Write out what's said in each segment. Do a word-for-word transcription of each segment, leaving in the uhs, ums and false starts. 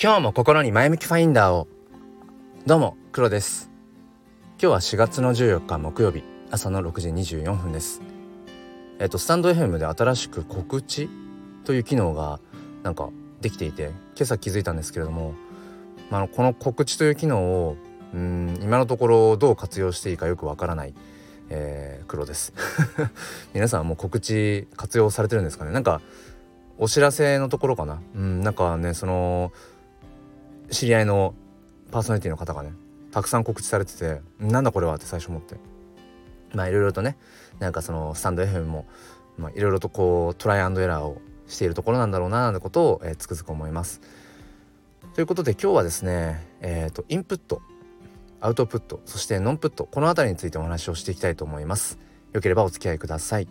今日も心に前向きファインダーを。どうも黒です。今日はしがつのじゅうよっか木曜日、朝のろくじにじゅうよんぷんです。えっとスタンド エフエム で新しく告知という機能がなんかできていて、今朝気づいたんですけれども、まあ、この告知という機能をうーん今のところどう活用していいかよくわからない、えー、黒です皆さんもう告知活用されてるんですかね。なんかお知らせのところかな、うん、なんかねその知り合いのパーソナリティの方がねたくさん告知されてて、なんだこれはって最初思って、まあいろいろとね、なんかそのスタンド エフエム もまあいろいろとこうトライアンドエラーをしているところなんだろうななんてことを、えー、つくづく思います。ということで今日はですね、えーとインプット、アウトプット、そしてノンプット、このあたりについてお話をしていきたいと思います。よければお付き合いください。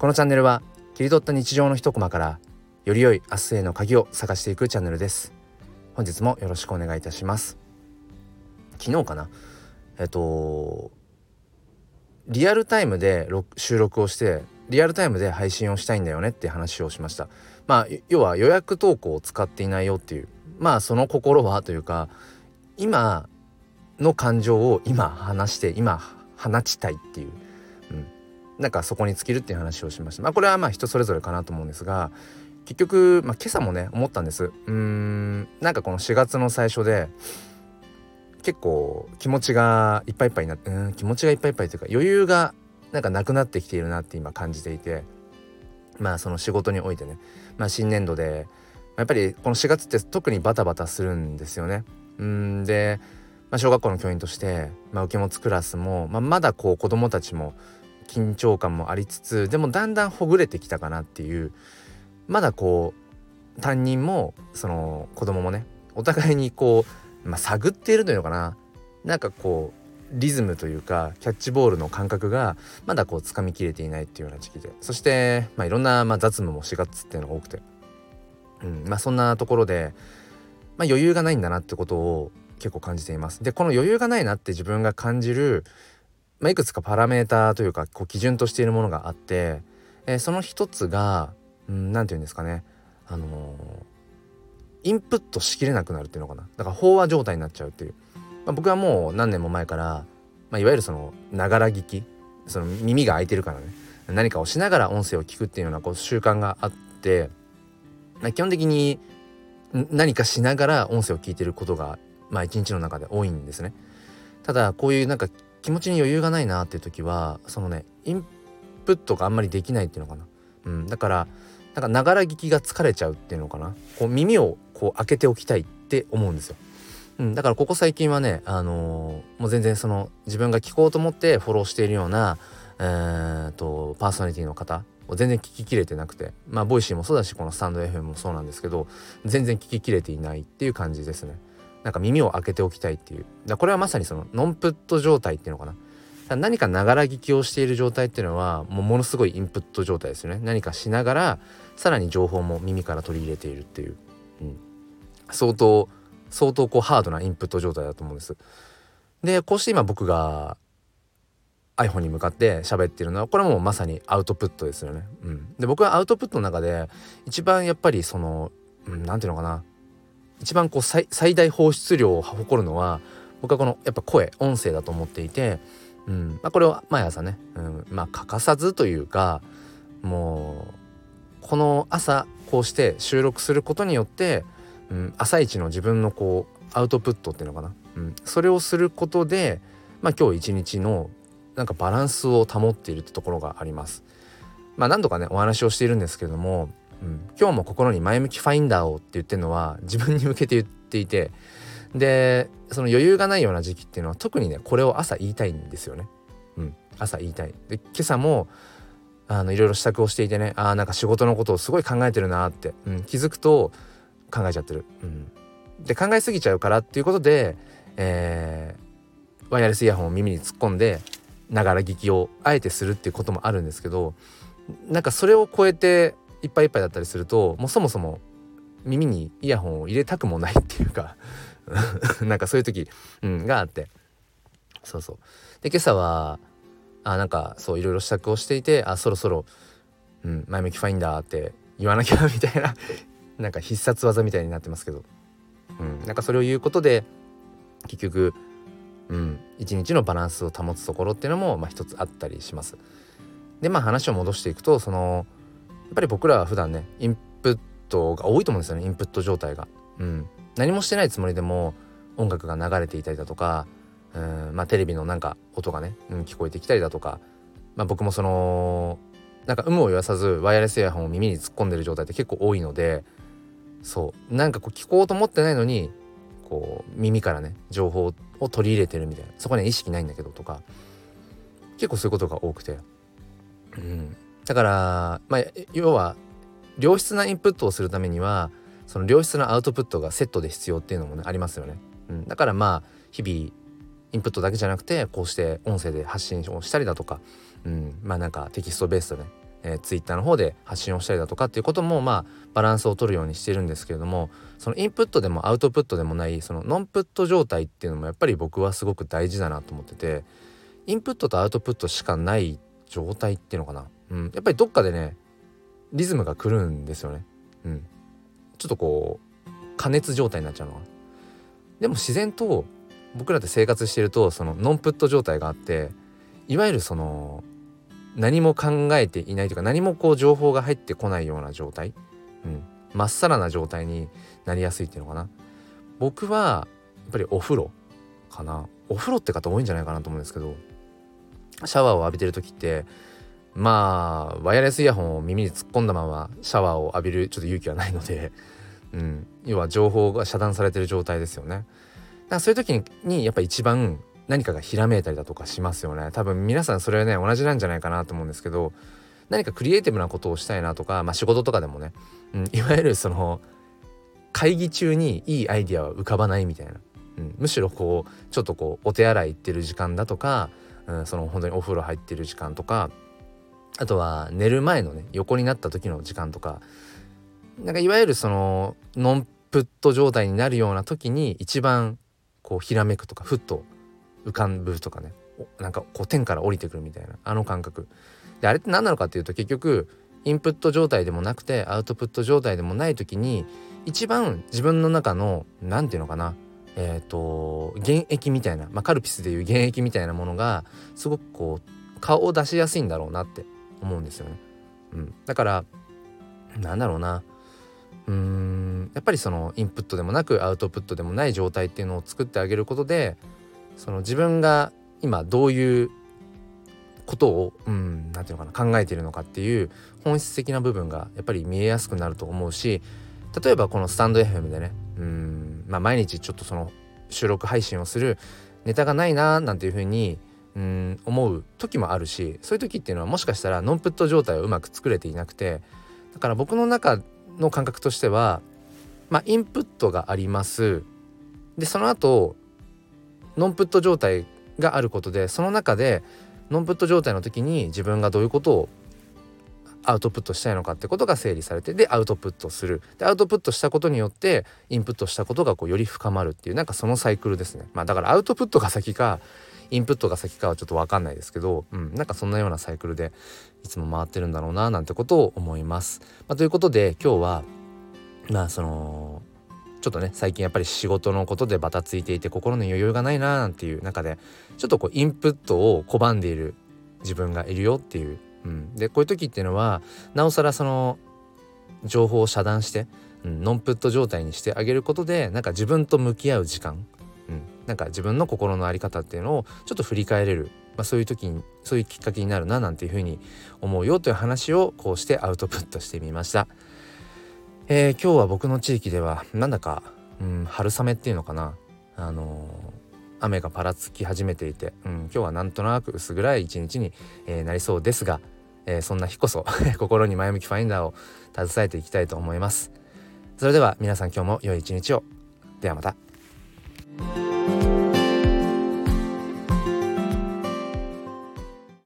このチャンネルは切り取った日常の一コマからより良い明日への鍵を探していくチャンネルです。本日もよろしくお願いいたします。昨日かな、えっとリアルタイムで収録をしてリアルタイムで配信をしたいんだよねって話をしました。まあ要は予約投稿を使っていないよっていう、まあその心はというか、今の感情を今話して今放ちたいっていう、うん、なんかそこに尽きるっていう話をしました。まあこれはまあ人それぞれかなと思うんですが、結局、まあ、今朝もね思ったんです。うーんなんかこのしがつの最初で結構気持ちがいっぱいいっぱいになってうん気持ちがいっぱいいっぱいというか、余裕がなんかなくなってきているなって今感じていて、まあその仕事においてね、まあ、新年度でやっぱりこのしがつって特にバタバタするんですよね。うーんで、まあ、小学校の教員として、まあ、受け持つクラスも、まあ、まだこう子どもたちも緊張感もありつつ、でもだんだんほぐれてきたかなっていう、まだこう担任もその子供もねお互いにこう、まあ、探っているというのかな、なんかこうリズムというかキャッチボールの感覚がまだこう掴みきれていないっていうような時期で、そして、まあ、いろんな、まあ、雑務もしがつっていうのが多くて、うんまあ、そんなところで、まあ、余裕がないんだなってことを結構感じています。でこの余裕がないなって自分が感じる、まあ、いくつかパラメーターというかこう基準としているものがあって、えー、その一つがうん、なんて言うんですかね、あのー、インプットしきれなくなるっていうのかな、だから飽和状態になっちゃうっていう、まあ、僕はもう何年も前から、まあ、いわゆるそのながら聞き、その耳が開いてるからね何かをしながら音声を聞くっていうようなこう習慣があって、まあ、基本的に何かしながら音声を聞いてることがまあ一日の中で多いんですね。ただこういうなんか気持ちに余裕がないなっていう時はそのねインプットがあんまりできないっていうのかな、うん、だからなんかながら聞きが疲れちゃうっていうのかな、こう耳をこう開けておきたいって思うんですよ、うん、だからここ最近はね、あのー、もう全然その自分が聞こうと思ってフォローしているような、えー、とパーソナリティの方を全然聞ききれてなくて、まあボイシーもそうだしこのスタンド エフエム もそうなんですけど、全然聞ききれていないっていう感じですね。なんか耳を開けておきたいっていう、だからこれはまさにそのノンプット状態っていうのかな、何かながら聞きをしている状態っていうのはもうものすごいインプット状態ですよね。何かしながらさらに情報も耳から取り入れているっていう、うん、相当相当こうハードなインプット状態だと思うんです。でこうして今僕が iPhone に向かって喋ってるのはこれもまさにアウトプットですよね、うん、で僕はアウトプットの中で一番やっぱりその、うん、なんていうのかな、一番こう 最, 最大放出量を誇るのは僕はこのやっぱ声、音声だと思っていて、うんまあ、これを毎朝ね、うん、まあ欠かさずというか、もうこの朝こうして収録することによって、うん、朝一の自分のこうアウトプットっていうのかな、うん、それをすることで、まあ、今日一日のなんかバランスを保っているってところがあります。まあ、何度かねお話をしているんですけれども、うん、今日も心に前向きファインダーをって言ってるのは自分に向けて言っていて、でその余裕がないような時期っていうのは特にねこれを朝言いたいんですよね、うん、朝言いたい。で今朝もあのいろいろ支度をしていてね、あなんか仕事のことをすごい考えてるなって、うん、気づくと考えちゃってる、うん、で考えすぎちゃうからっていうことで、えー、ワイヤレスイヤホンを耳に突っ込んでながら聞きをあえてするっていうこともあるんですけど、なんかそれを超えていっぱいいっぱいだったりすると、もうそもそも耳にイヤホンを入れたくもないっていうかなんかそういう時、うん、があって、そうそうで今朝はあなんかそういろいろ支度をしていて、あそろそろ、うん、前向きファインダーって言わなきゃみたいななんか必殺技みたいになってますけど、うん、なんかそれを言うことで結局、うん、一日のバランスを保つところっていうのもまあ一つあったりします。でまあ話を戻していくと、そのやっぱり僕らは普段ねインプットが多いと思うんですよね。インプット状態が、うん、何もしてないつもりでも音楽が流れていたりだとか、うんまあ、テレビのなんか音がね、うん、聞こえてきたりだとか、まあ、僕もそのなんか有無を言わさずワイヤレスイヤホンを耳に突っ込んでる状態って結構多いので、そうなんかこう聞こうと思ってないのにこう耳からね情報を取り入れてるみたいな、そこには意識ないんだけどとか、結構そういうことが多くて、うん、だから、まあ、要は良質なインプットをするためにはその良質なアウトプットがセットで必要っていうのもねありますよね、うん、だからまあ日々インプットだけじゃなくてこうして音声で発信をしたりだとか、うん、まあなんかテキストベースでね、えー、ツイッターの方で発信をしたりだとかっていうこともまあバランスを取るようにしてるんですけれども、そのインプットでもアウトプットでもないそのノンプット状態っていうのもやっぱり僕はすごく大事だなと思ってて、インプットとアウトプットしかない状態っていうのかな、うん、やっぱりどっかでねリズムが来るんですよね、うん、ちょっとこう過熱状態になっちゃうのかな。でも自然と僕らって生活してるとそのノンプット状態があって、いわゆるその何も考えていないというか何もこう情報が入ってこないような状態、うん、まっさらな状態になりやすいっていうのかな。僕はやっぱりお風呂かな。お風呂って方多いんじゃないかなと思うんですけど、シャワーを浴びてる時ってまあワイヤレスイヤホンを耳に突っ込んだままシャワーを浴びるちょっと勇気はないので、うん、要は情報が遮断されてる状態ですよね。だからそういう時 に, にやっぱ一番何かがひらめいたりだとかしますよね。多分皆さんそれはね同じなんじゃないかなと思うんですけど、何かクリエイティブなことをしたいなとか、まあ、仕事とかでもね、うん、いわゆるその会議中にいいアイディアは浮かばないみたいな、うん、むしろこうちょっとこうお手洗い行ってる時間だとか、うん、その本当にお風呂入ってる時間とか、あとは寝る前のね横になった時の時間とか、なんかいわゆるそのノンプット状態になるような時に一番こうひらめくとかふっと浮かぶとかね、なんかこう天から降りてくるみたいなあの感覚で、あれって何なのかっていうと結局インプット状態でもなくてアウトプット状態でもない時に一番自分の中のなんていうのかな、えっと原液みたいな、まあ、カルピスでいう原液みたいなものがすごくこう顔を出しやすいんだろうなって思うんですよね、うん、だからなんだろうな、うーんやっぱりそのインプットでもなくアウトプットでもない状態っていうのを作ってあげることで、その自分が今どういうことを、うん、なんていうのかな考えているのかっていう本質的な部分がやっぱり見えやすくなると思うし、例えばこのスタンド エフエム でね、うん、まあ、毎日ちょっとその収録配信をするネタがないななんていうふうにうん思う時もあるし、そういう時っていうのはもしかしたらノンプット状態をうまく作れていなくて、だから僕の中の感覚としては、まあ、インプットがあります。でその後ノンプット状態があることで、その中でノンプット状態の時に自分がどういうことをアウトプットしたいのかってことが整理されて、でアウトプットする、でアウトプットしたことによってインプットしたことがこうより深まるっていう、なんかそのサイクルですね。まあだからアウトプットが先かインプットが先かはちょっと分かんないですけど、うん、なんかそんなようなサイクルでいつも回ってるんだろうななんてことを思います、まあ、ということで今日はまあそのちょっとね最近やっぱり仕事のことでバタついていて心の余裕がないななんていう中で、ちょっとこうインプットを拒んでいる自分がいるよっていう、うん、でこういう時っていうのはなおさらその情報を遮断して、うん、ノンプット状態にしてあげることで、なんか自分と向き合う時間、うん、なんか自分の心の在り方っていうのをちょっと振り返れる、まあ、そういう時にそういうきっかけになるななんていうふうに思うよという話をこうしてアウトプットしてみました、えー、今日は僕の地域ではなんだか、うん、春雨っていうのかな、あのー、雨がぱらつき始めていて、うん、今日はなんとなく薄暗い一日に、えー、なりそうですが、えー、そんな日こそ心に前向きファインダーを携えていきたいと思います。それでは皆さん今日も良い一日を。ではまた。